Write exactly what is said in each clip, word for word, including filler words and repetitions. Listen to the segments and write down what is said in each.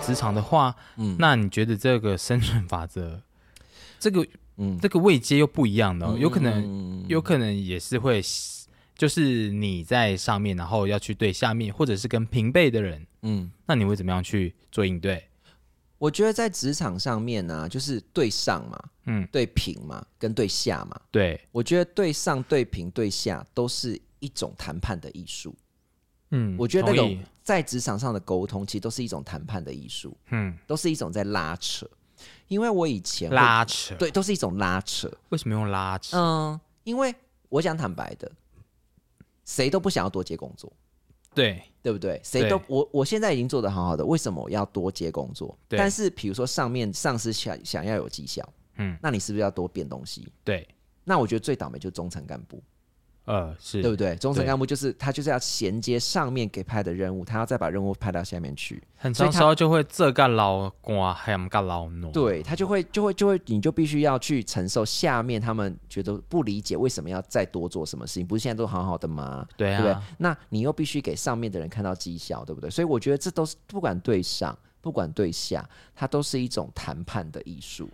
职场的话，嗯，那你觉得这个生存法则，这个嗯，这个位阶又不一样的，哦，有可能，嗯，有可能也是会，就是你在上面，然后要去对下面，或者是跟平辈的人，嗯，那你会怎么样去做应对？我觉得在职场上面呢，啊，就是对上嘛，嗯，对平嘛，跟对下嘛，对，我觉得对上、对平、对下都是一种谈判的艺术。嗯，我觉得那种在职场上的沟通，其实都是一种谈判的艺术，嗯，都是一种在拉扯。因为我以前拉扯，对，都是一种拉扯。为什么用拉扯？嗯，因为我讲坦白的，谁都不想要多接工作。对，对不对？谁都我我现在已经做得好好的，为什么我要多接工作？但是比如说上面上司想想要有绩效，嗯，那你是不是要多变东西？对，那我觉得最倒霉就是中层干部，呃，是，对不对？中层干部就是他就是要衔接上面给派的任务，他要再把任务派到下面去，很常时候就会这个老瓜还有个老奴，对他就会就会就会，你就必须要去承受下面他们觉得不理解为什么要再多做什么事情，不是现在都好好的吗？对啊，对不对？那你又必须给上面的人看到绩效，对不对？所以我觉得这都是不管对上不管对下，它都是一种谈判的艺术。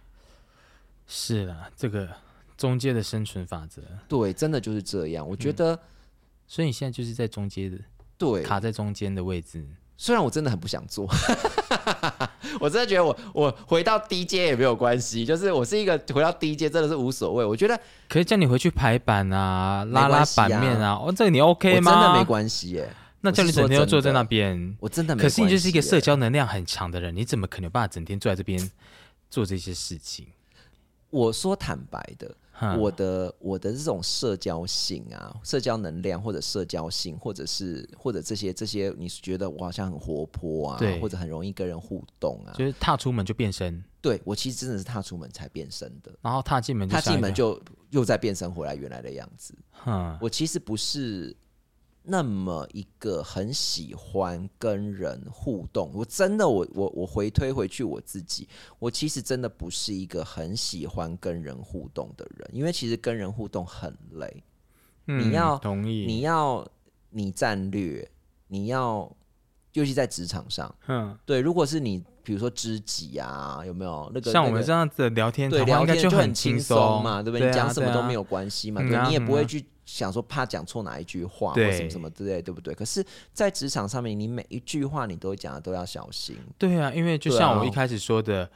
是啊，这个。中阶的生存法则，对，真的就是这样。我觉得，嗯，所以你现在就是在中阶的，对，卡在中间的位置。虽然我真的很不想做，我真的觉得我我回到低阶也没有关系，就是我是一个回到低阶真的是无所谓。我觉得可以叫你回去排版啊，拉拉版面啊，啊哦，这个你 OK 吗？我真的没关系耶，欸。那叫你整天要坐在那边，我真的没关系，欸。可是你就是一个社交能量很强的人，你怎么可能有办法整天坐在这边做这些事情？我说坦白的。我的我的这种社交性啊，社交能量或者社交性，或者是或者这些这些，你觉得我好像很活泼啊，或者很容易跟人互动啊，就是踏出门就变身。对，我其实真的是踏出门才变身的，然后踏进门就下一个踏进门就又再变身回来原来的样子。我其实不是那么一个很喜欢跟人互动，我真的我我我回推回去我自己，我其实真的不是一个很喜欢跟人互动的人，因为其实跟人互动很累，嗯，你要同意，你要你战略，你要尤其在职场上，嗯，对，如果是你比如说知己啊，有没有那个像我们这样子的聊天，对，聊天就很轻松嘛，对不对？你讲什么都没有关系嘛，对，你也不会去想说怕讲错哪一句话或什么什么之类，对不对？可是，在职场上面，你每一句话你都讲的都要小心。对啊，因为就像我一开始说的，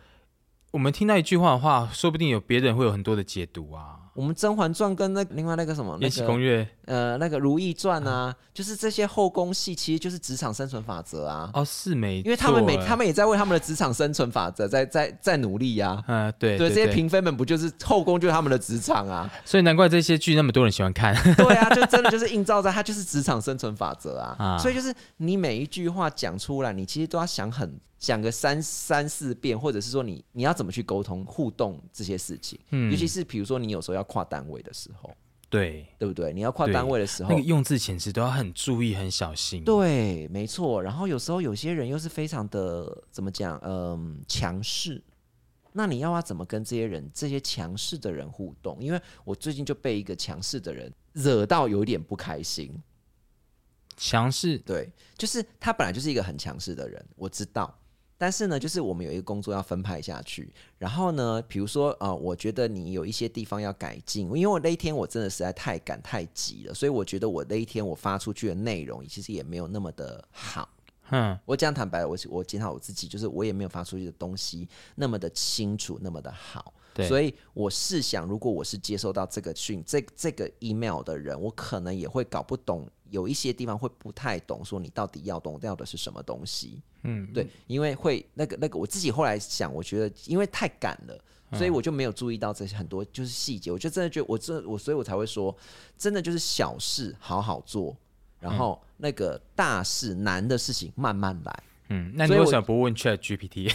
我们听到一句话的话，说不定有别人会有很多的解读啊。我们《甄嬛传》跟那另外那个什么《延禧攻略》呃那个《如懿传》啊，就是这些后宫戏，其实就是职场生存法则啊。哦，是没错，因为他们每他们也在为他们的职场生存法则在在在努力啊。嗯，对对，这些嫔妃们不就是后宫就是他们的职场啊？所以难怪这些剧那么多人喜欢看。对啊，就真的就是映照在它就是职场生存法则啊。啊，所以就是你每一句话讲出来，你其实都要想很讲个三三四遍，或者是说你你要怎么去沟通互动这些事情，嗯，尤其是比如说你有时候要。要跨单位的时候，对，对不对？你要跨单位的时候，那个用字遣词都要很注意、很小心。对，没错。然后有时候有些人又是非常的怎么讲，嗯、呃，强势。那你要要怎么跟这些人、这些强势的人互动？因为我最近就被一个强势的人惹到有点不开心。强势，对，就是他本来就是一个很强势的人，我知道。但是呢，就是我们有一个工作要分派下去，然后呢，比如说啊、呃，我觉得你有一些地方要改进，因为我那一天我真的实在太赶太急了，所以我觉得我那一天我发出去的内容其实也没有那么的好。嗯，我讲坦白，我我检讨我自己，就是我也没有发出去的东西那么的清楚，那么的好。对，所以我试想，如果我是接收到这个讯这这个 email 的人，我可能也会搞不懂。有一些地方会不太懂，说你到底要懂要的是什么东西？嗯，对，因为会那个那个，我自己后来想，我觉得因为太赶了，所以我就没有注意到这些很多就是细节。我就真的觉得我真我，所以我才会说，真的就是小事好好做，然后那个大事难的事情慢慢来。嗯，那你为什么不问 Chat G P T？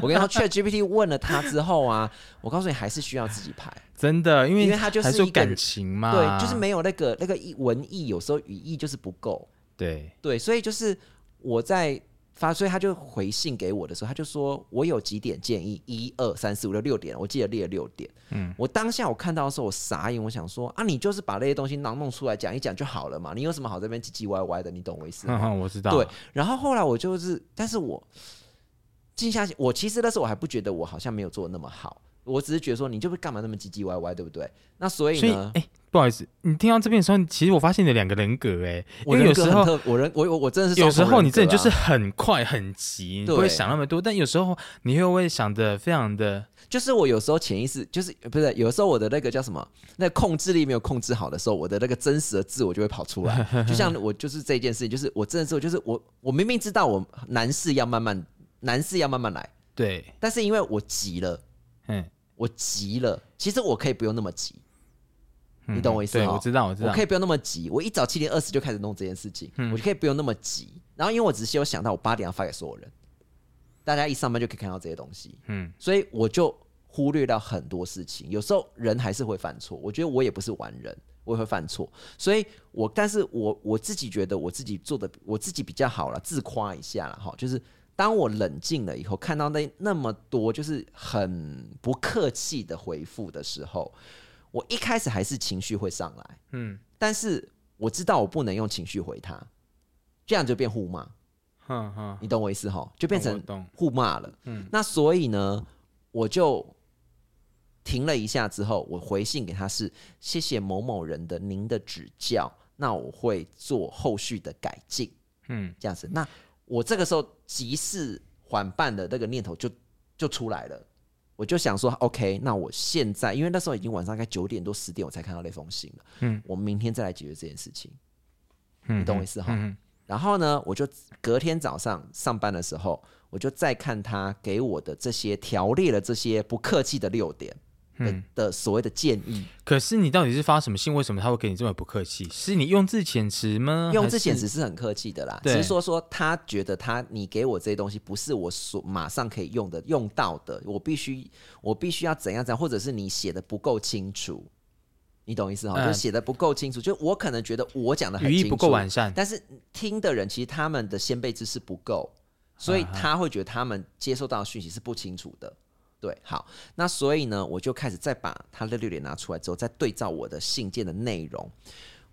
我跟你说 ，Chat G P T 问了他之后啊，我告诉你还是需要自己排，真的，因为因为他就是一个感情嘛，对，就是没有那个那个文艺，有时候语义就是不够，对对，所以就是我在发，所以他就回信给我的时候，他就说我有几点建议，一二三四五六六点，我记得列了六点，嗯，我当下我看到的时候我傻眼，我想说啊，你就是把那些东西弄弄出来讲一讲就好了嘛，你有什么好在那边唧唧歪歪的，你懂我意思吗？嗯，我知道。对，然后后来我就是，但是我静下心，我其实那时候我还不觉得我好像没有做那么好，我只是觉得说你就是干嘛那么唧唧歪歪，对不对？那所以呢，哎、欸，不好意思，你听到这边的时候，其实我发现你有两个人格、欸，哎，我人格很特，我人我我真的是、啊、有时候你真的就是很快很急，你不会想那么多，但有时候你又会想的非常的，就是我有时候潜意识就是不是，有时候我的那个叫什么，那個、控制力没有控制好的时候，我的那个真实的自我就会跑出来，就像我就是这件事情，就是我真的是就是我我明明知道我难事要慢慢难事要慢慢来，对，但是因为我急了。嗯，我急了。其实我可以不用那么急，嗯、你懂我意思吗？对，我知道，我知道，我可以不用那么急。我一早七点二十就开始弄这件事情、嗯，我就可以不用那么急。然后，因为我只是有想到，我八点要发给所有人，大家一上班就可以看到这些东西。嗯，所以我就忽略到很多事情。有时候人还是会犯错，我觉得我也不是完人，我也会犯错。所以我，但是我我自己觉得我自己做的我自己比较好了，自夸一下了就是。当我冷静了以后，看到那那么多就是很不客气的回复的时候，我一开始还是情绪会上来，嗯，但是我知道我不能用情绪回他，这样就变互骂，哈哈，你懂我意思齁？就变成互骂了，嗯，那所以呢，我就停了一下之后，我回信给他是谢谢某某人的您的指教，那我会做后续的改进，嗯，这样子那。我这个时候急事缓办的那个念头 就, 就出来了，我就想说 ，OK， 那我现在，因为那时候已经晚上大概九点多十点我才看到那封信了，嗯，我明天再来解决这件事情，嗯，你懂我意思哈、嗯嗯？然后呢，我就隔天早上上班的时候，我就再看他给我的这些条列了这些不客气的六点。嗯、的所谓的建议，可是你到底是发什么信？为什么他会给你这么不客气？是你用字遣词吗？用字遣词是很客气的啦，只是说说他觉得他你给我这些东西不是我所马上可以用的用到的，我必须我必须要怎样怎样，或者是你写的不够清楚，你懂意思哈、嗯？就写的不够清楚，就我可能觉得我讲的很清楚，语义不够完善，但是听的人其实他们的先辈知识不够，所以他会觉得他们接受到的讯息是不清楚的。对，好，那所以呢，我就开始再把他的六点拿出来之后，再对照我的信件的内容，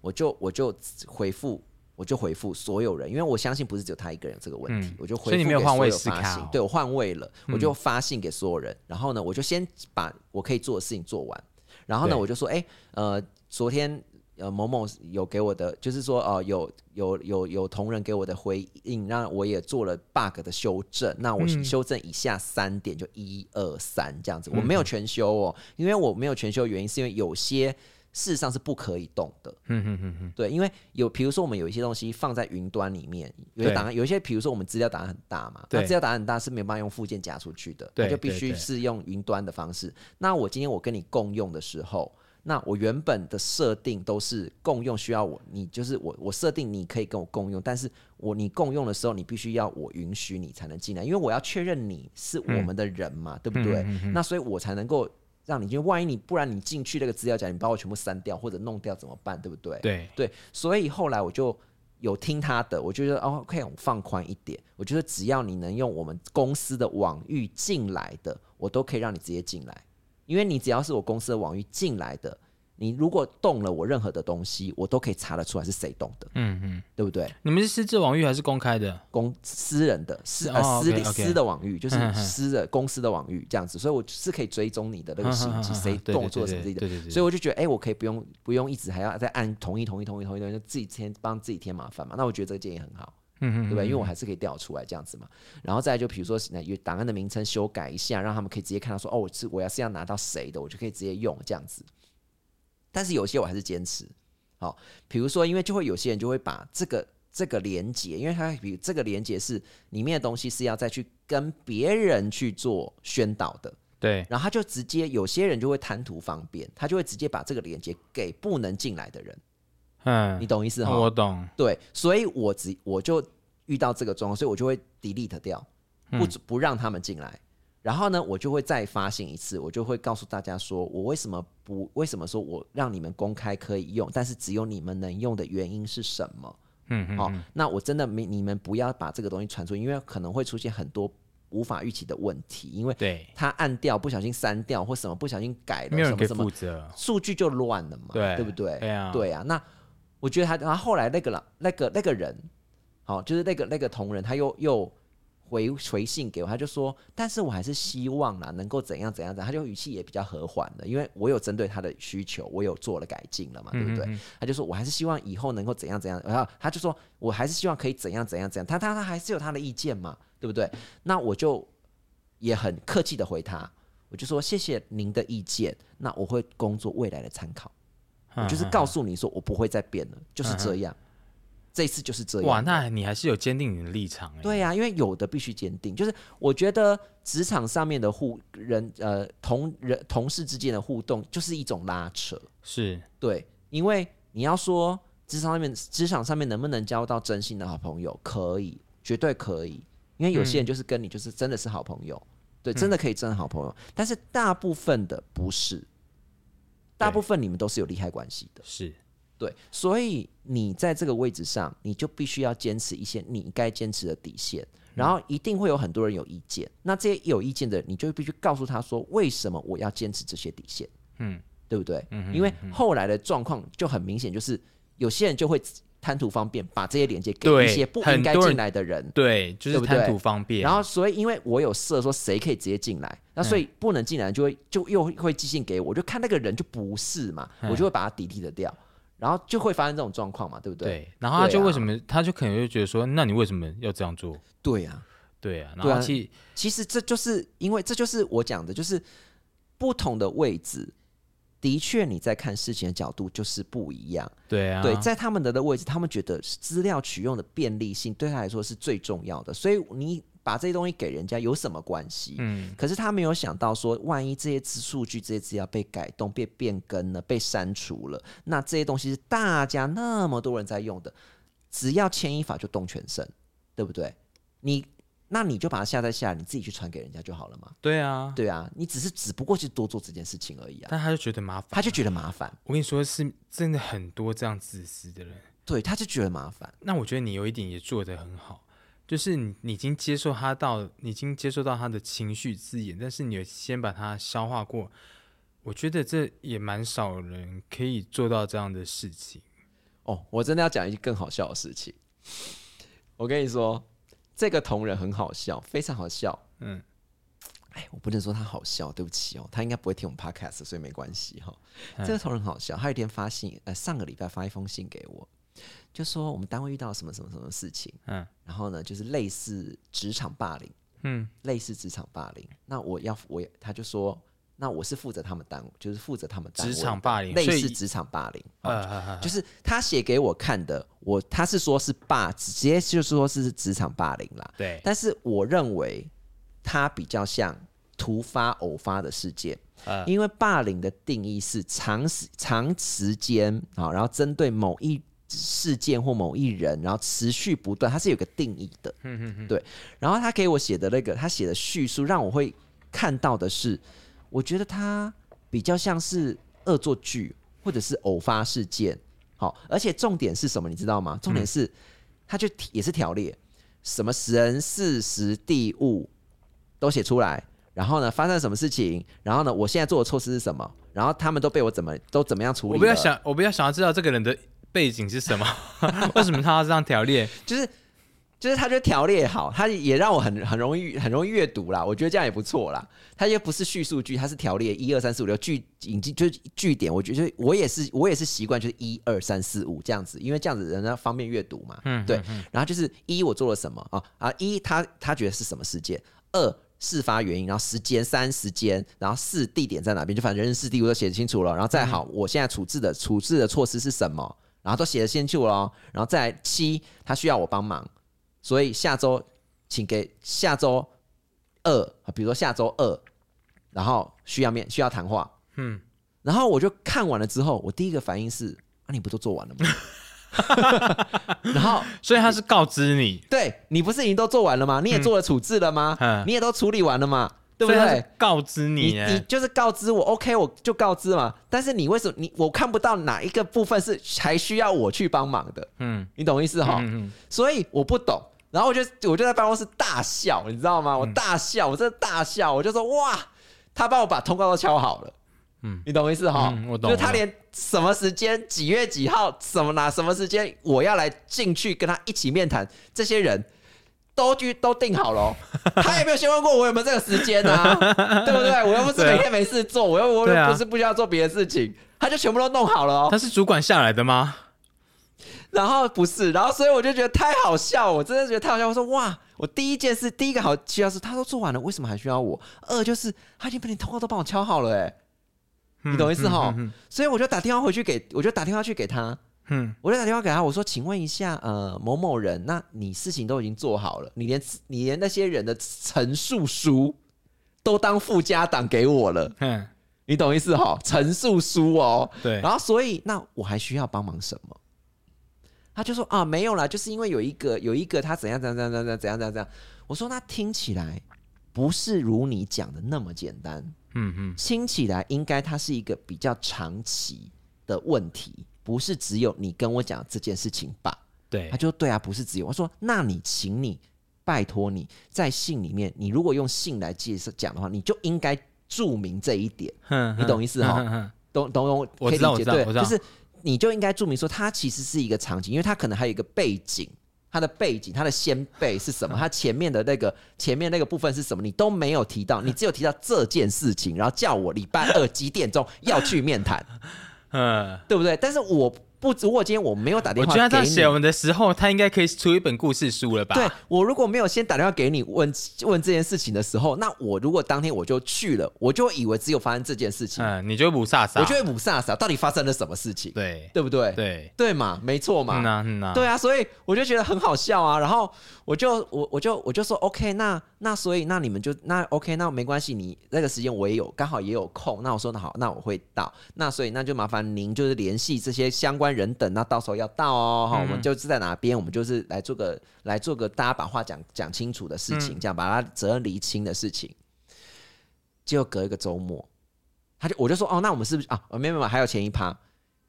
我就我就回复，我就回复所有人，因为我相信不是只有他一个人有这个问题，嗯、我就回复给所有发信，所以你没有换位思考，对我换位了、嗯，我就发信给所有人，然后呢，我就先把我可以做的事情做完，然后呢，我就说，哎、欸，呃，昨天。呃，某某有给我的，就是说，呃，有有有有同仁给我的回应，那我也做了 bug 的修正，那我修正以下三点，就一二三这样子，我没有全修哦，因为我没有全修的原因是因为有些事实上是不可以动的，嗯嗯嗯嗯，对，因为有，比如说我们有一些东西放在云端里面，有些档案，有一些，比如说我们资料档案很大嘛，那资料档案很大是没有办法用附件夹出去的，那就必须是用云端的方式。那我今天我跟你共用的时候。那我原本的设定都是共用需要我，你就是我，我设定你可以跟我共用，但是我你共用的时候，你必须要我允许你才能进来，因为我要确认你是我们的人嘛，嗯、对不对、嗯嗯嗯？那所以我才能够让你进，万一你不然你进去那个资料夹，你把我全部删掉或者弄掉怎么办？对不对？对对，所以后来我就有听他的，我就觉得、哦、OK， 我放宽一点，我觉得只要你能用我们公司的网域进来的，我都可以让你直接进来。因为你只要是我公司的网域进来的，你如果动了我任何的东西，我都可以查得出来是谁动的，嗯嗯，对不对？你们是私自网域还是公开的？公私人的私、呃 oh, okay, okay. 私的网域，就是私的、嗯、公司的网域这样子，所以我是可以追踪你的那个信息，谁动我做什么之类的。所以我就觉得，哎、欸，我可以不用不用一直还要再按同意同意同意同意同意，就自己添帮自己添麻烦嘛。那我觉得这个建议很好。嗯, 嗯，对不对？因为我还是可以调出来这样子嘛。然后再来就比如说，有档案的名称修改一下，让他们可以直接看到说，哦，我是我要是要拿到谁的，我就可以直接用这样子。但是有些我还是坚持，好、哦，比如说，因为就会有些人就会把这个这个连结，因为它比这个连结是里面的东西是要再去跟别人去做宣导的，对。然后他就直接有些人就会贪图方便，他就会直接把这个连结给不能进来的人。嗯，你懂意思哈？我懂。对，所以我只我就遇到这个状况，所以我就会 delete 掉，不、嗯、不让他们进来。然后呢，我就会再发信一次，我就会告诉大家说，我为什么不为什么说我让你们公开可以用，但是只有你们能用的原因是什么？嗯嗯。好、哦，那我真的没你们不要把这个东西传出去，因为可能会出现很多无法预期的问题，因为他按掉不小心删掉或什么不小心改了，没有人可以负责，什么什么数据就乱了嘛，对，对不对？对啊，对啊，那。我觉得他，然后后来那个那个那个人，好，就是那个那个同仁，他又又回回信给我，他就说，但是我还是希望啦，能够怎样怎样怎样，他就语气也比较和缓了，因为我有针对他的需求，我有做了改进了嘛，对不对？嗯嗯，他就说我还是希望以后能够怎样怎样，然后他就说我还是希望可以怎样怎样怎样，他他他还是有他的意见嘛，对不对？那我就也很客气的回他，我就说谢谢您的意见，那我会工作未来的参考，我就是告诉你说我不会再变了，就是这样。嗯嗯，这一次就是这样。哇，那你还是有坚定你的立场。对啊，因为有的必须坚定。就是我觉得职场上面的互人呃同人同事之间的互动就是一种拉扯。是，对，因为你要说职场上面职场上面能不能交到真心的好朋友，可以，绝对可以。因为有些人就是跟你就是真的是好朋友，嗯、对，真的可以真的好朋友。嗯、但是大部分的不是，大部分你们都是有利害关系的。是。对，所以你在这个位置上，你就必须要坚持一些你该坚持的底线，然后一定会有很多人有意见，那这些有意见的人，你就必须告诉他说，为什么我要坚持这些底线，嗯，对不对？嗯哼嗯哼，因为后来的状况就很明显，就是有些人就会贪图方便，把这些连接给一些不应该进来的人，对，就是贪图方便。对对，然后所以因为我有设说谁可以直接进来，那所以不能进来就会就又会寄信给我，就看那个人就不是嘛，我就会把他抵替的掉。然后就会发生这种状况嘛，对不对？对，然后他就为什么、啊、他就可能就觉得说，那你为什么要这样做？对啊，对啊。然后其实、啊、其实这就是因为这就是我讲的，就是不同的位置，的确你在看事情的角度就是不一样。对啊，对，在他们 的, 的位置，他们觉得资料取用的便利性对他来说是最重要的，所以你把这些东西给人家有什么关系？嗯，可是他没有想到说，万一这些数据、这些资料被改动、被变更了、被删除了，那这些东西是大家那么多人在用的，只要牵一发就动全身，对不对？你那你就把它下载下来，你自己去传给人家就好了嘛。对啊，对啊，你只是只不过去多做这件事情而已啊。但他就觉得麻烦、啊，他就觉得麻烦。我跟你说，是真的很多这样自私的人，对，他就觉得麻烦。那我觉得你有一点也做得很好。就是你已经接受他到，你已经接受到他的情绪字眼，但是你先把它消化过。我觉得这也蛮少人可以做到这样的事情。哦，我真的要讲一件更好笑的事情。我跟你说，这个同仁很好笑，非常好笑。嗯，哎，我不能说他好笑，对不起哦，他应该不会听我们 podcast， 所以没关系哈、哦。嗯、这个同仁很好笑，他有一天发信，呃，上个礼拜发一封信给我。就说我们单位遇到什么什么什么事情，嗯，然后呢，就是类似职场霸凌，嗯，类似职场霸凌。那我要我，他就说，那我是负责他们单位，就是负责他们单位职场霸凌，类似职场霸凌，啊啊、就是他写给我看的，我他是说是霸，直接就是说是职场霸凌啦，对。但是我认为他比较像突发偶发的事件。呃、因为霸凌的定义是长时长时间啊，然后针对某一事件或某一人，然后持续不断，它是有个定义的，嗯、哼哼对。然后他给我写的那个，他写的叙述让我会看到的是，我觉得他比较像是恶作剧或者是偶发事件。好，而且重点是什么？你知道吗？重点是，他就也是条列，什么人、事、时、地、物都写出来。然后呢，发生什么事情？然后呢，我现在做的措施是什么？然后他们都被我怎么都怎么样处理了？我比较想，我比较想要知道这个人的背景是什么？为什么他要这样条列？就是就是，他就条列好，他也让我很很容易很容易阅读啦。我觉得这样也不错啦。他也不是叙述句，他是条列一二三四五六句引进就是句点。我觉得我也是我也是习惯就是一二三四五这样子，因为这样子人家方便阅读嘛。嗯，对。嗯嗯、然后就是一我做了什么啊啊一他他觉得是什么事件？二事发原因，然后时间三时间，然后四地点在哪边？就反正人事地物都写清楚了。然后再好，嗯、我现在处置的处置的措施是什么？然后都写得清楚了，然后再来七，他需要我帮忙，所以下周请给下周二，比如说下周二，然后需要面需要谈话，嗯，然后我就看完了之后，我第一个反应是啊，你不都做完了吗？然后，所以他是告知你，对你不是已经都做完了吗？你也做了处置了吗？嗯、你也都处理完了吗？对不对？所以他是告知你，你你就是告知我 ，OK， 我就告知嘛。但是你为什么你我看不到哪一个部分是还需要我去帮忙的？嗯，你懂意思哈？嗯嗯、所以我不懂，然后我就我就在办公室大笑，你知道吗？我大笑，我真的大笑，我就说哇，他帮我把通告都敲好了。嗯，你懂意思哈？嗯、我懂。就是他连什么时间、几月几号、什么哪什么时间，我要来进去跟他一起面谈，这些人。都去都定好了、哦，他也没有先问过我有没有这个时间啊，对不对？我又不是每天没事做，我又我又不是不需要做别的事情，他就全部都弄好了、哦。他是主管下来的吗？然后不是，然后所以我就觉得太好笑，我真的觉得太好笑。我说哇，我第一件事，第一个好需要是他都做完了，为什么还需要我？二就是他已经把你通告都帮我敲好了、欸，哎、嗯，你懂意思哈、嗯嗯嗯？所以我就打电话回去给，我就打电话去给他。嗯，我就打电话给他，我说：“请问一下，呃，某某人，那你事情都已经做好了，你连你连那些人的陈述书都当附加档给我了，嗯，你懂意思哈？陈述书哦，对。然后所以，那我还需要帮忙什么？”他就说：“啊，没有啦，就是因为有一个有一个他怎样怎样怎样怎样怎样怎样怎样。”我说：“那听起来不是如你讲的那么简单，嗯嗯，听起来应该它是一个比较长期的问题。”不是只有你跟我讲这件事情吧？对，他就对啊，不是只有我说，那你请你拜托你在信里面，你如果用信来介绍讲的话，你就应该注明这一点，哼哼你懂意思哈、哦？懂懂懂，我知道我知道，对，就是你就应该注明说，它其实是一个场景，因为它可能还有一个背景，它的背景，它的先辈是什么，它前面的那个前面那个部分是什么，你都没有提到，你只有提到这件事情，然后叫我礼拜二几点钟要去面谈。嗯，对不对？但是我不，如果今天我没有打电话给你，我觉得他在写我们的时候，他应该可以出一本故事书了吧？对，我如果没有先打电话给你问问这件事情的时候，那我如果当天我就去了，我就以为只有发生这件事情，嗯，你就会母煞煞，我就会母煞煞，到底发生了什么事情？对，对不对？对，对嘛，没错嘛，嗯啊嗯啊，对啊，所以我就觉得很好笑啊，然后我就我我就我就说 OK， 那那所以那你们就那 OK， 那没关系，你那个时间我也有刚好也有空，那我说那好，那我会到，那所以那就麻烦您就是联系这些相关人等，那到时候要到哦，嗯，我们就是在哪边，我们就是来做个来做个大家把话讲讲清楚的事情，嗯，这样把它责任厘清的事情。结果隔一个周末，他就我就说哦，那我们是不是啊？没有没有，还有前一趴。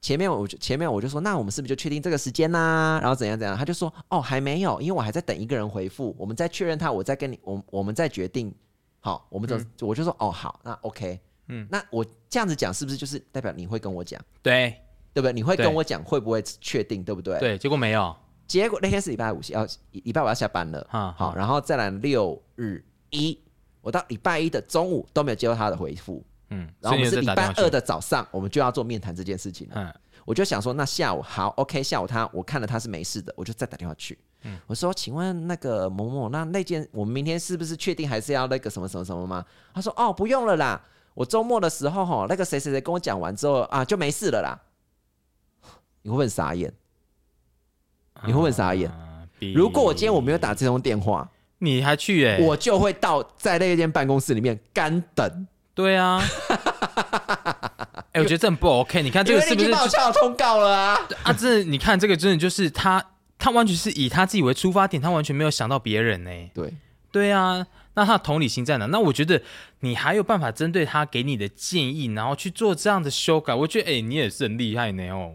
前面我前面我就说，那我们是不是就确定这个时间啦？然后怎样怎样？他就说，哦，还没有，因为我还在等一个人回复，我们再确认他，我再跟你，我我们再决定。好，我们就、嗯、我就说，哦，好，那 OK， 嗯，那我这样子讲是不是就是代表你会跟我讲？对，对不对？你会跟我讲会不会确定，对不对？对，结果没有，结果那天是礼拜五，要礼拜五要下班了，嗯，好，然后再来六日一，我到礼拜一的中午都没有接到他的回复。嗯，然后我们是礼拜二的早上，我们就要做面谈这件事情了。嗯，我就想说，那下午好 ，OK， 下午他我看了他是没事的，我就再打电话去。嗯，我说，请问那个某某，那那件我们明天是不是确定还是要那个什么什么什么吗？他说，哦，不用了啦，我周末的时候哈，那个谁谁谁跟我讲完之后啊，就没事了啦。你会不会傻眼？你会不会傻眼？啊，如果我今天我没有打这通电话，你还去哎，欸，我就会到在那间办公室里面干等。对啊，哎、欸，我觉得这很不 OK。你看这个是不是？因为你已经把我下了通告了啊！啊，这你看这个真的就是他，他完全是以他自己为出发点，他完全没有想到别人呢、欸。对，对啊，那他的同理心在哪？那我觉得你还有办法针对他给你的建议，然后去做这样的修改。我觉得哎、欸，你也是很厉害呢哦。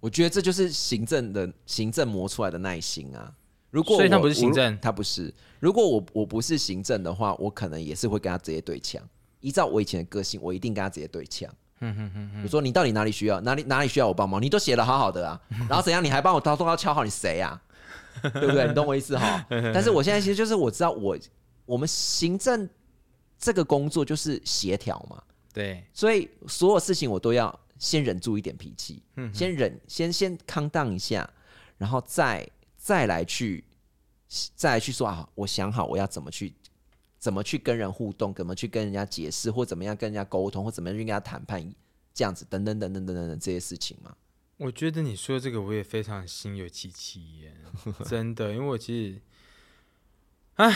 我觉得这就是行政的行政磨出来的耐心啊。如果所以他不是行政，他不是。如果我我不是行政的话，我可能也是会跟他直接对枪。依照我以前的个性，我一定跟他直接对枪。嗯嗯嗯，我说你到底哪里需要，哪里哪里需要我帮忙？你都写得好好的啊，然后怎样？你还帮我通告敲好，你谁啊？对不对？你懂我意思哈？但是我现在其实就是我知道我，我我们行政这个工作就是协调嘛，对，所以所有事情我都要先忍住一点脾气，先忍，先先calm down一下，然后再再来去再来去说啊，我想好我要怎么去。怎么去跟人互动，怎么去跟人家解释，或怎么样跟人家沟通，或怎么样去跟人家谈判，这样子等等等等等 等, 等这些事情嘛。我觉得你说这个我也非常心有戚戚焉，真的，因为我其实，哎，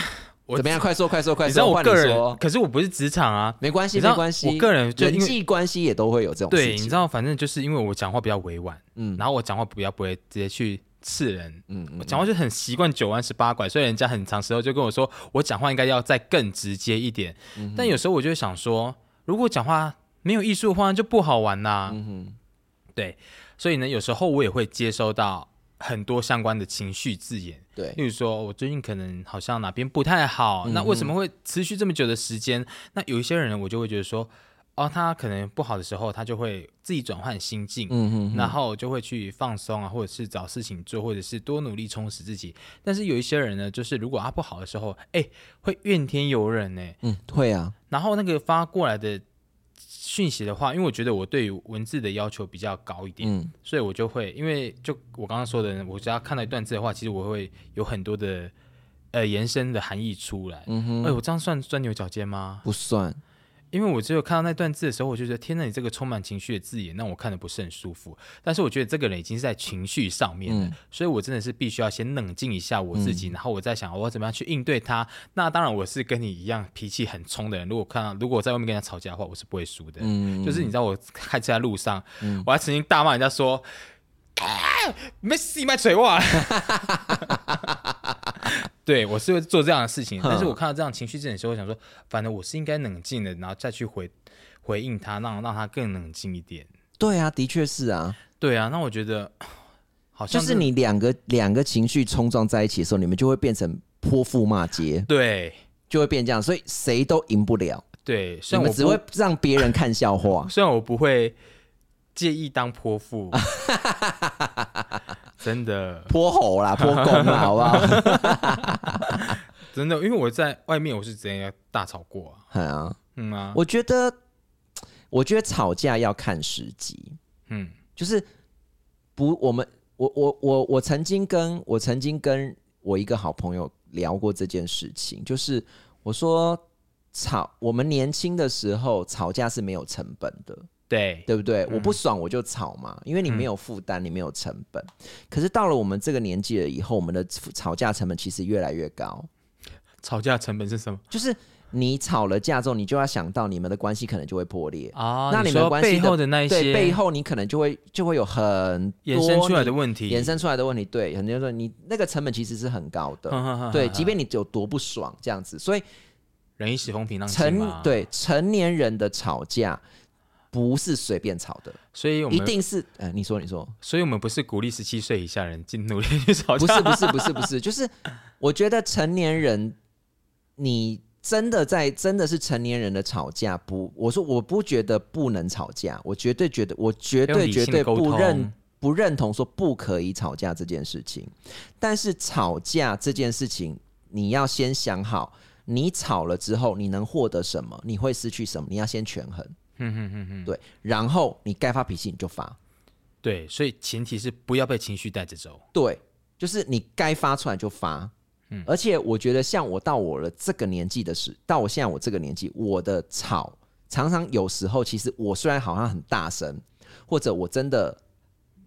怎么样？快说快说快说！你知道我个人，可是我不是职场啊，没关系没关系，我个人就人际关系也都会有这种事情。对，你知道，反正就是因为我讲话比较委婉，嗯，然后我讲话比较不会直接去。刺人，嗯，我讲话就很习惯九弯十八拐，所以人家很长时候就跟我说，我讲话应该要再更直接一点。嗯，但有时候我就想说，如果讲话没有艺术的话，就不好玩啦。嗯，对，所以呢，有时候我也会接收到很多相关的情绪字眼，对，例如说我最近可能好像哪边不太好，嗯，那为什么会持续这么久的时间？那有一些人我就会觉得说，哦，他可能不好的时候，他就会自己转换心境，嗯哼哼，然后就会去放松啊，或者是找事情做，或者是多努力充实自己。但是有一些人呢，就是如果他不好的时候，哎，会怨天尤人呢、欸。嗯，会啊。然后那个发过来的讯息的话，因为我觉得我对于文字的要求比较高一点，嗯、所以我就会，因为就我刚刚说的，我只要看到一段字的话，其实我会有很多的呃延伸的含义出来。嗯哼，哎，我这样算钻牛角尖吗？不算。因为我只有看到那段字的时候，我就觉得天哪，你这个充满情绪的字眼让我看得不是很舒服。但是我觉得这个人已经是在情绪上面了，嗯、所以我真的是必须要先冷静一下我自己，嗯、然后我再想我要怎么样去应对他。那当然我是跟你一样脾气很冲的人，如果看到如果我在外面跟他吵架的话，我是不会输的。嗯、就是你知道我开车在路上，嗯、我还曾经大骂人家说：“啊，没事，别嘴我。”对，我是会做这样的事情，但是我看到这样情绪症的时候，我想说，反正我是应该冷静的，然后再去回回应他，让让他更冷静一点。对啊，的确是啊，对啊，那我觉得好像就是你两个两个情绪冲撞在一起的时候，你们就会变成泼妇骂街，对，就会变这样，所以谁都赢不了。对，虽然我，你们只会让别人看笑话。虽然我不会介意当泼妇。真的泼猴啦，泼公啦，好不好？真的，因为我在外面我是直接大吵过啊。嗯啊，嗯啊，我觉得，我觉得吵架要看时机。嗯，就是不，我们，我我我我曾经跟我曾经跟我一个好朋友聊过这件事情，就是我说吵，我们年轻的时候吵架是没有成本的。对， 对不对？嗯、我不爽我就吵嘛，因为你没有负担，你没有成本。嗯、可是到了我们这个年纪了以后，我们的吵架成本其实越来越高。吵架成本是什么？就是你吵了架之后，你就要想到你们的关系可能就会破裂啊。那你们关系的背后的那一些，对，背后你可能就会就会有很多衍生出来的问题，衍生出来的问题，对，很多说你那个成本其实是很高的。呵呵呵，对，即便你有多不爽这样子，所以忍一时风平浪静嘛。对，成年人的吵架。不是随便吵的，所以我们一定是、呃、你说你说，所以我们不是鼓励十七岁以下人努力去吵架，不是不是不是不是，就是我觉得成年人，你真的在真的是成年人的吵架，不，我说我不觉得不能吵架，我绝对觉得我绝对绝对不认不认同说不可以吵架这件事情，但是吵架这件事情，你要先想好，你吵了之后你能获得什么，你会失去什么，你要先权衡。嗯哼哼哼，对，然后你该发脾气你就发，对，所以前提是不要被情绪带着走，对，就是你该发出来就发，嗯，而且我觉得像我到我的这个年纪的时，到我现在我这个年纪，我的吵常常有时候其实我虽然好像很大声，或者我真的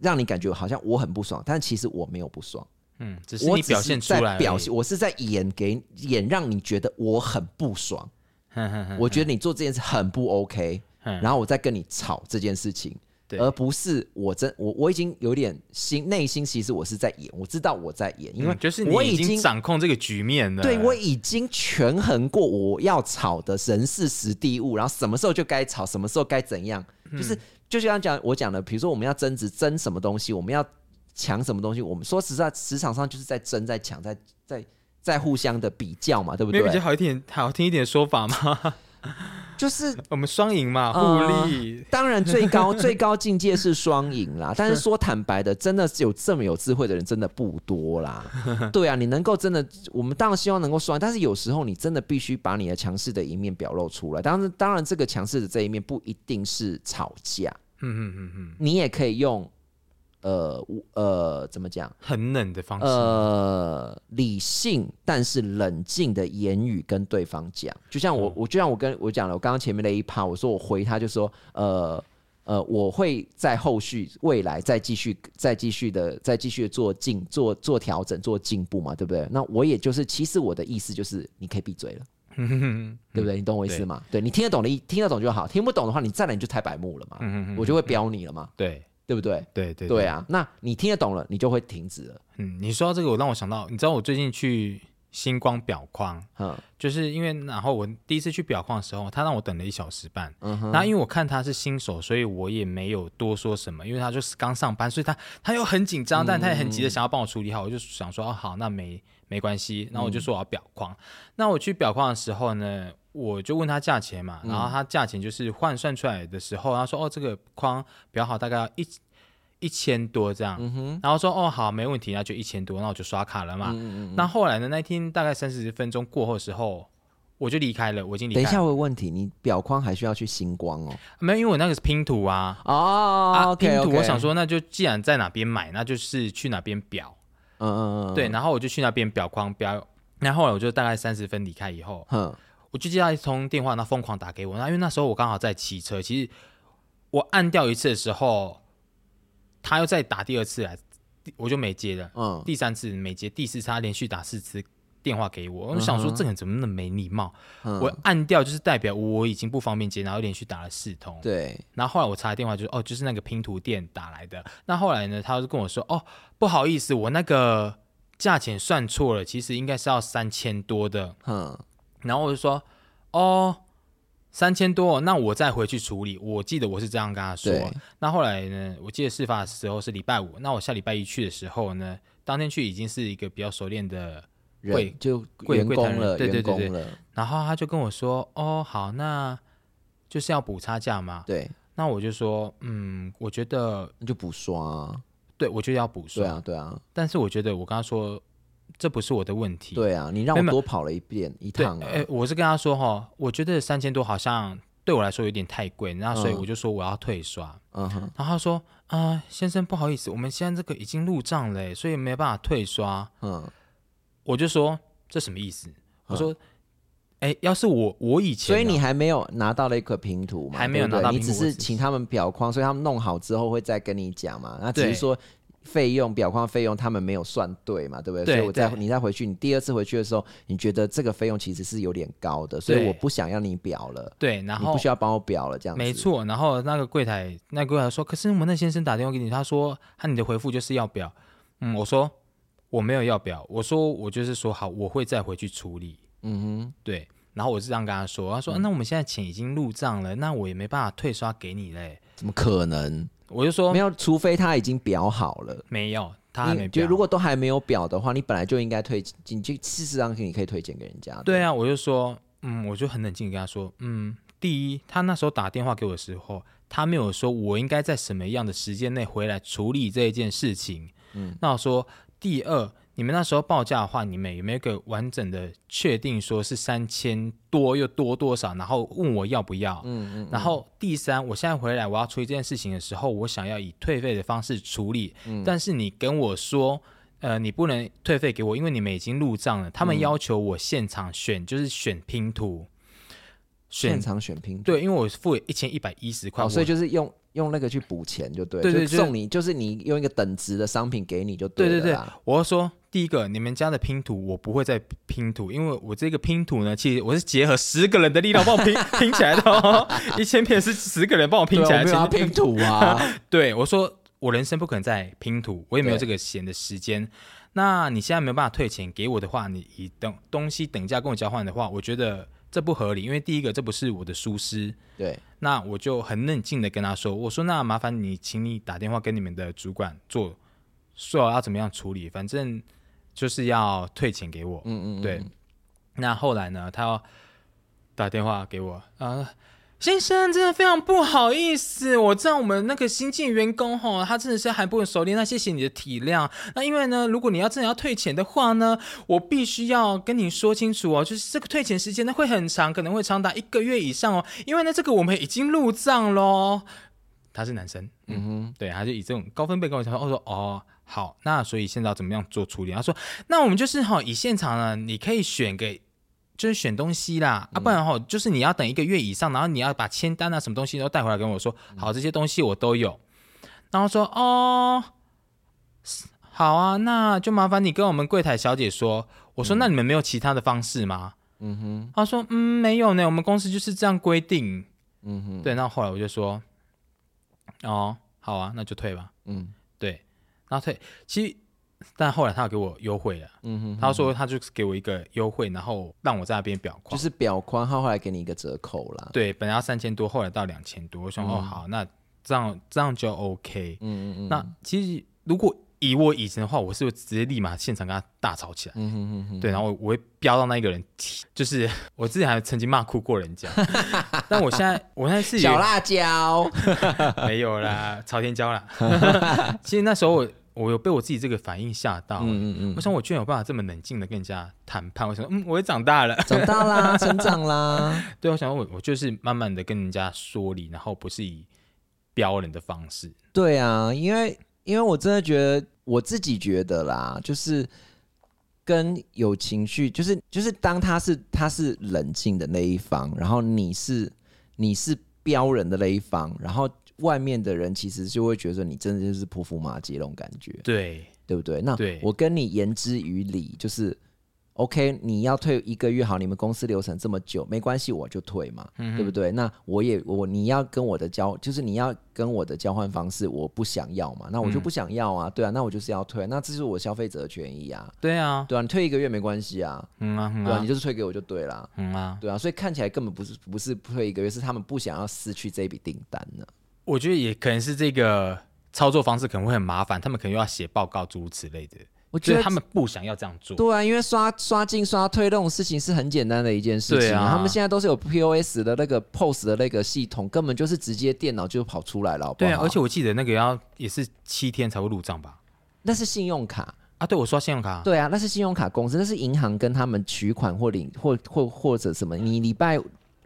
让你感觉好像我很不爽，但其实我没有不爽，嗯，只是你表现出来而已，我只是在表，我是在演给演让你觉得我很不爽，哼哼哼，我觉得你做这件事很不 OK。然后我再跟你吵这件事情，而不是我真 我, 我已经有点心内心，其实我是在演，我知道我在演，因为就是你已经掌控这个局面了。对，我已经权衡过我要吵的人事时地物，然后什么时候就该吵，什么时候该怎样，嗯、就是就像讲我讲的，比如说我们要争执争什么东西，我们要抢什么东西，我们说实在职场上就是在争、在抢、在在在互相的比较嘛，对不对？没有比较好一点、好听一点的说法吗？就是我们双赢嘛，互利。呃、当然最高最高境界是双赢啦，但是说坦白的，真的有这么有智慧的人真的不多啦。对啊，你能够真的，我们当然希望能够双赢，但是有时候你真的必须把你的强势的一面表露出来。当然，当然这个强势的这一面不一定是吵架，嗯嗯嗯，你也可以用呃呃怎么讲，很冷的方式，呃，理性但是冷静的言语跟对方讲，就像我、嗯、我就像我跟我讲了，我刚刚前面的一趴，我说我回他就说，呃呃，我会在后续未来再继续再继续的再继续做进做做调整做进步嘛，对不对？那我也就是其实我的意思就是你可以闭嘴了。对不对？你懂我意思吗？对， 对你听得懂的听得懂就好，听不懂的话你再来你就太白目了嘛，我就会飙你了嘛，对。对不对？对对 对, 对啊！那你听得懂了，你就会停止了。嗯，你说到这个，我让我想到，你知道我最近去星光表框，嗯，就是因为然后我第一次去表框的时候，他让我等了一小时半，嗯，那因为我看他是新手，所以我也没有多说什么，因为他就是刚上班，所以他他又很紧张，但他也很急的想要帮我处理好，我就想说哦好，那没没关系，然后我就说我要表框，嗯，那我去表框的时候呢，我就问他价钱嘛，然后他价钱就是换算出来的时候，他说哦这个框表好大概要一一千多这样，嗯，然后说哦好没问题，那就一千多，那我就刷卡了嘛。嗯嗯嗯，那后来呢，那天大概三十分钟过后的时候，我就离开了，我已经离开了。等一下我有问题，你表框还需要去星光哦？没有，因为我那个是拼图啊。哦，啊 okay, 拼图，我想说那就既然在哪边买，那就是去哪边表。嗯嗯嗯，对，然后我就去那边表框表，然后后来我就大概三十分离开以后，嗯，我就接到一通电话，那疯狂打给我，那因为那时候我刚好在骑车，其实我按掉一次的时候。他又再打第二次来，我就没接了，嗯，第三次没接，第四次他连续打四次电话给我，我想说这个人怎么那么没礼貌，嗯，我按掉就是代表我已经不方便接，然后连续打了四通，对，然后后来我查电话就是哦，就是那个拼图店打来的，那后来呢，他就跟我说哦，不好意思，我那个价钱算错了，其实应该是要三千多的，嗯，然后我就说哦。三千多，那我再回去处理。我记得我是这样跟他说。那后来呢？我记得事发的时候是礼拜五。那我下礼拜一去的时候呢，当天去已经是一个比较熟练的人，就员工了，对对对对。然后他就跟我说：“哦，好，那就是要补差价嘛。”对。那我就说：“嗯，我觉得那就补刷啊。”对，我就要补刷。对啊，对啊。但是我觉得我跟他说。这不是我的问题。对啊，你让我多跑了一遍一趟啊。我是跟他说哈，我觉得三千多好像对我来说有点太贵，那所以我就说我要退刷。嗯哼。然后他说啊，呃，先生不好意思，我们现在这个已经入账了，所以没办法退刷。嗯。我就说这什么意思？我说，哎，嗯，要是我我以前，啊，所以你还没有拿到那个拼图嘛？还没有拿到拼图，对不对？你只是请他们裱框，所以他们弄好之后会再跟你讲嘛。那只是说。费用表框费用他们没有算对嘛，对不对？对，所以我再你再回去，你第二次回去的时候，你觉得这个费用其实是有点高的，所以我不想要你表了。对，然后你不需要帮我表了，这样子。没错，然后那个柜台那个柜台说，可是我们那先生打电话给你，他说他你的回复就是要表，嗯，我说我没有要表，我说我就是说好，我会再回去处理。嗯哼，对，然后我是这样跟他说，他说，嗯啊，那我们现在钱已经入账了，那我也没办法退刷给你嘞，怎么可能？我就说没有，除非他已经表好了。没有，他还没表。如果都还没有表的话，你本来就应该推，你就事实上你可以推荐给人家。对啊，我就说，嗯，我就很冷静跟他说，嗯，第一，他那时候打电话给我的时候，他没有说我应该在什么样的时间内回来处理这一件事情。嗯，那我说，第二，你们那时候报价的话，你们有没有一个完整的确定，说是三千多又多多少，然后问我要不要？嗯 嗯, 嗯。然后第三，我现在回来我要处理这件事情的时候，我想要以退费的方式处理，嗯，但是你跟我说，呃，你不能退费给我，因为你们已经入账了。他们要求我现场选，嗯，就是选拼图，选现场选拼图。对，因为我付了一千一百一十块，哦，所以就是用。用那个去补钱就对了，对对对，就送你，就是你用一个等值的商品给你就对了啦。对对对，我说第一个，你们家的拼图我不会再拼图，因为我这个拼图呢，其实我是结合十个人的力量帮我拼拼起来的哦，一千片是十个人帮我拼起来的。对，我没有要拼图啊。对，我说我人生不可能再拼图，我也没有这个闲的时间。那你现在没有办法退钱给我的话，你以等东西等价跟我交换的话，我觉得。这不合理，因为第一个这不是我的疏失。对，那我就很冷静的跟他说，我说那麻烦你，请你打电话跟你们的主管做，说要怎么样处理，反正就是要退钱给我。嗯嗯嗯，对。那后来呢，他要打电话给我，啊，先生真的非常不好意思，我知道我们那个新进员工吼，他真的是还不熟练，那谢谢你的体谅。那因为呢，如果你要真的要退钱的话呢，我必须要跟你说清楚哦，就是这个退钱时间呢会很长，可能会长达一个月以上哦，因为呢这个我们已经入账咯。他是男生，嗯哼，对，他就以这种高分贝跟我讲说，我说哦。好，那所以现在要怎么样做处理？他说，那我们就是吼，以现场呢，你可以选给。就是选东西啦，啊，不然齁，就是你要等一个月以上，然后你要把签单啊什么东西都带回来跟我说，好，这些东西我都有，然后说哦，好啊，那就麻烦你跟我们柜台小姐说，我说，嗯，那你们没有其他的方式吗？嗯哼，他说嗯没有呢，我们公司就是这样规定，嗯哼，对，那后来我就说，哦，好啊，那就退吧，嗯，对，然后退，其实。但后来他有给我优惠了，嗯哼哼，他说他就给我一个优惠，然后让我在那边裱框，就是裱框，他后来给你一个折扣啦。对，本来要三千多，后来到两千多，我想、嗯、哦好，那这样这样就 OK。嗯嗯嗯。那其实如果以我以前的话，我是直接立马现场跟他大吵起来。嗯哼哼哼。对，然后我会飙到那一个人，就是我之前还曾经骂哭过人家，但我现在我现在是小辣椒，没有啦，朝天椒啦。其实那时候我。我有被我自己这个反应吓到、欸嗯嗯、我想我居然有办法这么冷静的跟人家谈判，我想嗯，我也长大了，长大啦，成长啦。对，我想 我, 我就是慢慢的跟人家说理，然后不是以标人的方式。对啊，因为因为我真的觉得我自己觉得啦，就是跟有情绪，就是就是当他是他是冷静的那一方，然后你是你是标人的那一方，然后外面的人其实就会觉得你真的就是泼妇骂街那种感觉，对对不对？那对我跟你言之于理，就是 OK， 你要退一个月好，你们公司流程这么久，没关系，我就退嘛，嗯、对不对？那我也我你要跟我的交，就是你要跟我的交换方式，我不想要嘛，那我就不想要啊，嗯、对啊，那我就是要退，那这是我消费者的权益啊，对啊，对啊，你退一个月没关系啊，嗯啊，嗯啊对啊，你就是退给我就对啦，嗯啊，对啊，所以看起来根本不是不是退一个月，是他们不想要失去这一笔订单呢。我觉得也可能是这个操作方式可能会很麻烦，他们可能又要写报告诸如此类的，我觉得他们不想要这样做。对啊，因为刷刷进刷退这种事情是很简单的一件事情、啊啊、他们现在都是有 P O S 的那个 P O S 的那个系统，根本就是直接电脑就跑出来了好不好。对啊，而且我记得那个要也是七天才会入账吧。那是信用卡啊，对，我刷信用卡。对啊，那是信用卡公司，那是银行跟他们取款或领或或或者什么，你礼拜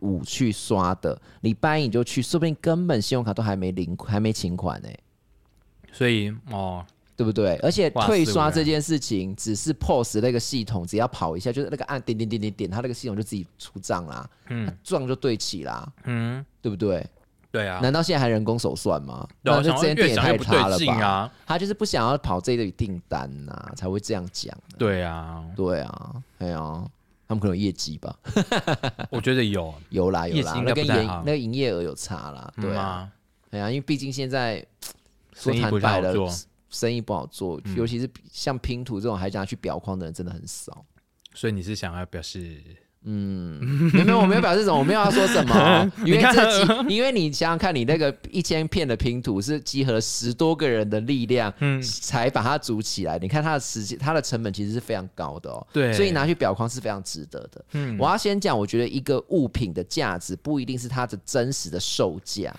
五去刷的，礼拜一你就去，说不定根本信用卡都还没领，还没请款呢、欸。所以哦，对不对？而且退刷这件事情，只是 P O S 那个系统，只要跑一下，就是那个按点点点点点，它那个系统就自己出账啦，嗯，账就对齐啦，嗯，对不对？对啊，难道现在还人工手算吗？对、啊，那这间店也太差了吧、啊！他就是不想要跑这类订单呐、啊，才会这样讲、啊。对啊，对啊，对啊。他们可能有业绩吧，我觉得有有啦有啦，那跟营那个营业额有差啦，对啊，对啊，因为毕竟现在说坦白了，生意不好做，尤其是像拼图这种还想要去裱框的人真的很少，所以你是想要表示？嗯，没有，我没有表示什么，我没有要说什么、哦，因为这集，因为你想想看，你那个一千片的拼图是集合了十多个人的力量，嗯，才把它组起来。你看它的时间，它的成本其实是非常高的哦，对，所以拿去裱框是非常值得的。嗯，我要先讲，我觉得一个物品的价值不一定是它的真实的售价。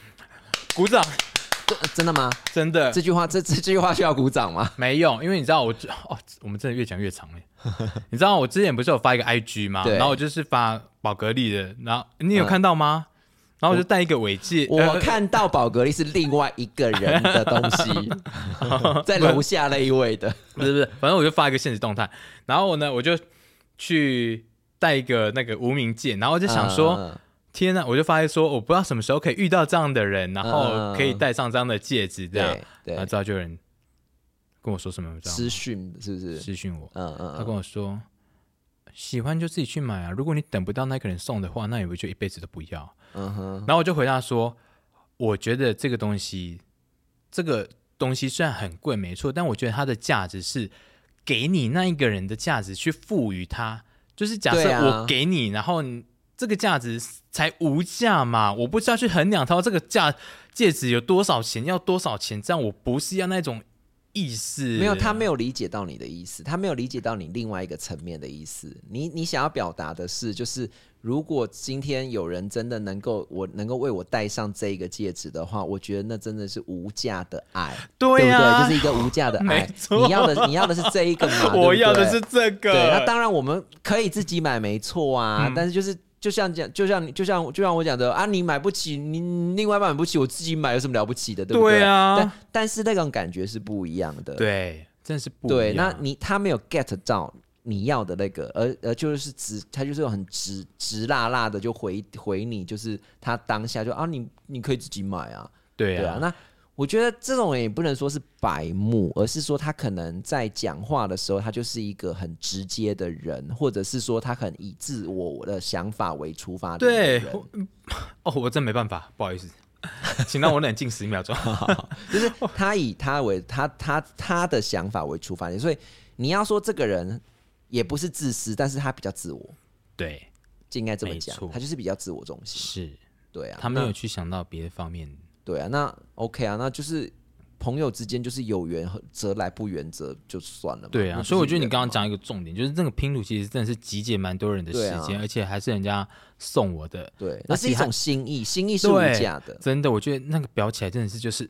鼓掌。真的吗？真的，这句话这这句话需要鼓掌吗？没有，因为你知道我、哦、我们真的越讲越长了。你知道我之前不是有发一个 I G 吗？然后我就是发宝格丽的，然后你有看到吗？嗯、然后我就戴一个尾戒。我, 我看到宝格丽是另外一个人的东西，在楼下那一位的，不是不是，反正我就发一个限时动态，然后呢我就去戴一个那个无名戒，然后我就想说。嗯天啊，我就发现说我不知道什么时候可以遇到这样的人，然后可以戴上这样的戒指这样、嗯、然后之后就有人跟我说什么私讯是不是私讯我、嗯嗯、他跟我说喜欢就自己去买啊，如果你等不到那个人送的话，那你就一辈子都不要、嗯、哼然后我就回答说我觉得这个东西这个东西虽然很贵没错，但我觉得它的价值是给你那一个人的价值去赋予它，就是假设我给你、啊、然后这个价值才无价嘛，我不是要去衡量它这个价戒指有多少钱，要多少钱，这样我不是要那种意思。没有，他没有理解到你的意思，他没有理解到你另外一个层面的意思。你你想要表达的是，就是如果今天有人真的能够我能够为我戴上这个戒指的话，我觉得那真的是无价的爱，对啊，对不对？就是一个无价的爱。你要的你要的是这一个嘛，我要的是这个。对，那当然我们可以自己买，没错啊，嗯、但是就是。就像讲，就像就像就像我讲的啊，你买不起，你另外一半买不起，我自己买有什么了不起的，对不对？对啊。但但是那种感觉是不一样的。对，真是不一样。对，那你他没有 get 到你要的那个，而而就是直，他就是很直直辣辣的就回回你，就是他当下就啊，你你可以自己买啊。对啊。对啊，那我觉得这种人也不能说是白目，而是说他可能在讲话的时候，他就是一个很直接的人，或者是说他很以自我的想法为出发点的人。对，哦，我真没办法，不好意思。请让我冷静十秒钟。就是他以他为他他他的想法为出发点，所以你要说这个人也不是自私，但是他比较自我。对，就应该这么讲，他就是比较自我中心。是，对啊，他没有去想到别的方面。对啊，那 OK 啊，那就是朋友之间就是有缘则来，不缘则就算了嘛。对啊，所以我觉得你刚刚讲一个重点，就是那个拼图其实真的是集结蛮多人的时间、啊，而且还是人家送我的。对，那是一种心意，心意是无价的。真的，我觉得那个裱起来真的是就是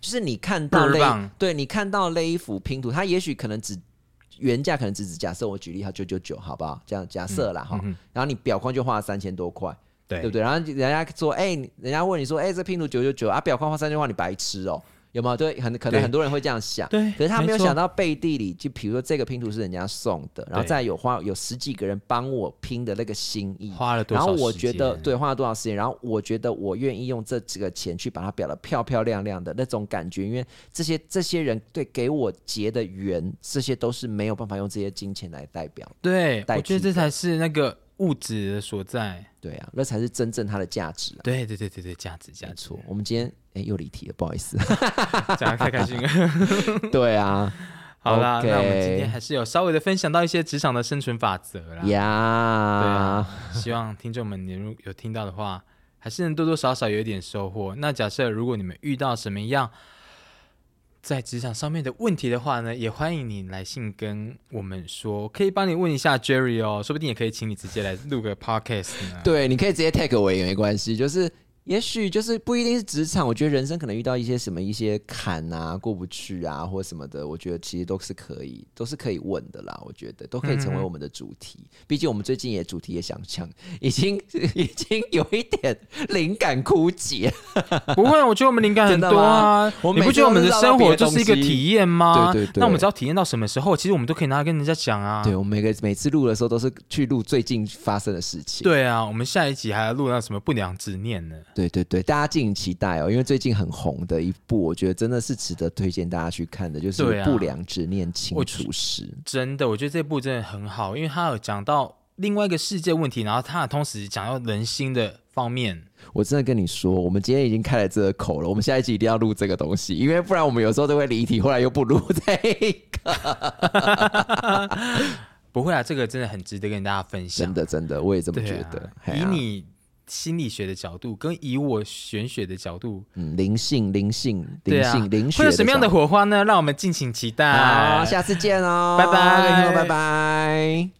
就是你看到那，对你看到那一幅拼图，它也许可能只原价可能只只假设我举例它九百九十九，好不好？这样假设啦、嗯嗯、然后你裱框就花了三千多块。对, 对不对？然后人家说，哎、欸，人家问你说，哎、欸，这拼图九九九啊，裱框花三千块，你白痴哦、喔，有没有？对，很可能很多人会这样想。对，可是他没有想到背地里，就比如说这个拼图是人家送的，然后再有花有十几个人帮我拼的那个心意，花了多少时间？然后我觉得对，花了多少时间？然后我觉得我愿意用这几个钱去把它裱得漂漂亮亮的那种感觉，因为这些这些人对给我结的缘，这些都是没有办法用这些金钱来代表。对，我觉得这才是那个。物质的所在，对啊，那才是真正它的价值、啊。对对对对对，价值价值。我们今天哎、欸、又离题了，不好意思，讲得太开心了。对啊，好啦， okay. 那我们今天还是有稍微的分享到一些职场的生存法则啦。呀、yeah. ，对啊，希望听众们有有听到的话，还是能多多少少有一点收获。那假设如果你们遇到什么样在职场上面的问题的话呢，也欢迎你来信跟我们说，可以帮你问一下 Jerry 哦，说不定也可以请你直接来录个 podcast 呢。对，你可以直接 tag 我也没关系，就是也许就是不一定是职场，我觉得人生可能遇到一些什么一些坎啊，过不去啊或什么的，我觉得其实都是可以都是可以问的啦，我觉得都可以成为我们的主题。嗯、毕竟我们最近也主题也想想已经已经有一点灵感枯竭。不会，我觉得我们灵感很多啊。你不觉得我们的生活就是一个体验吗？对对对。那我们只要体验到什么时候，其实我们都可以拿来跟人家讲啊。对，我们每个每次录的时候都是去录最近发生的事情。对啊，我们下一集还要录到什么不良执念呢？对对对，大家敬请期待哦，因为最近很红的一部，我觉得真的是值得推荐大家去看的，就是《不良执念清除师》啊。真的，我觉得这部真的很好，因为它有讲到另外一个世界问题，然后它同时讲到人心的方面。我真的跟你说，我们今天已经开了这个口了，我们下一集一定要录这个东西，因为不然我们有时候都会离题，后来又不录这个。不会啊，这个真的很值得跟大家分享。真的真的，我也这么觉得。啊啊、以你心理学的角度跟以我玄学的角度，嗯，灵性灵性灵性灵学，会有什么样的火花呢？让我们敬请期待。好，下次见哦，拜拜，拜拜。